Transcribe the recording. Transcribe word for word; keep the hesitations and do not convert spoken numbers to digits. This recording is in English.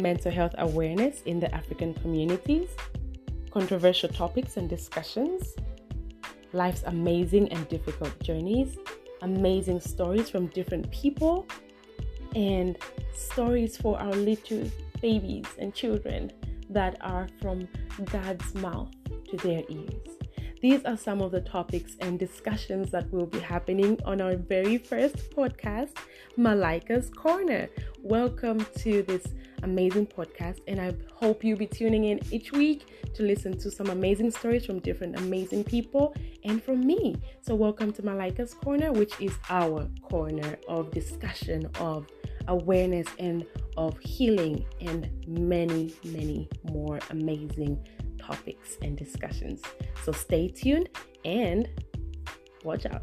mental health awareness in the African communities, controversial topics and discussions, life's amazing and difficult journeys, amazing stories from different people, and stories for our little babies and children that are from God's mouth to their ears. These are some of the topics and discussions that will be happening on our very first podcast, Malika's Corner. Welcome to this amazing podcast, and I hope you'll be tuning in each week to listen to some amazing stories from different amazing people and from me. So welcome to Malika's Corner, which is our corner of discussion, of awareness, and of healing, and many, many more amazing topics and discussions. So stay tuned and watch out.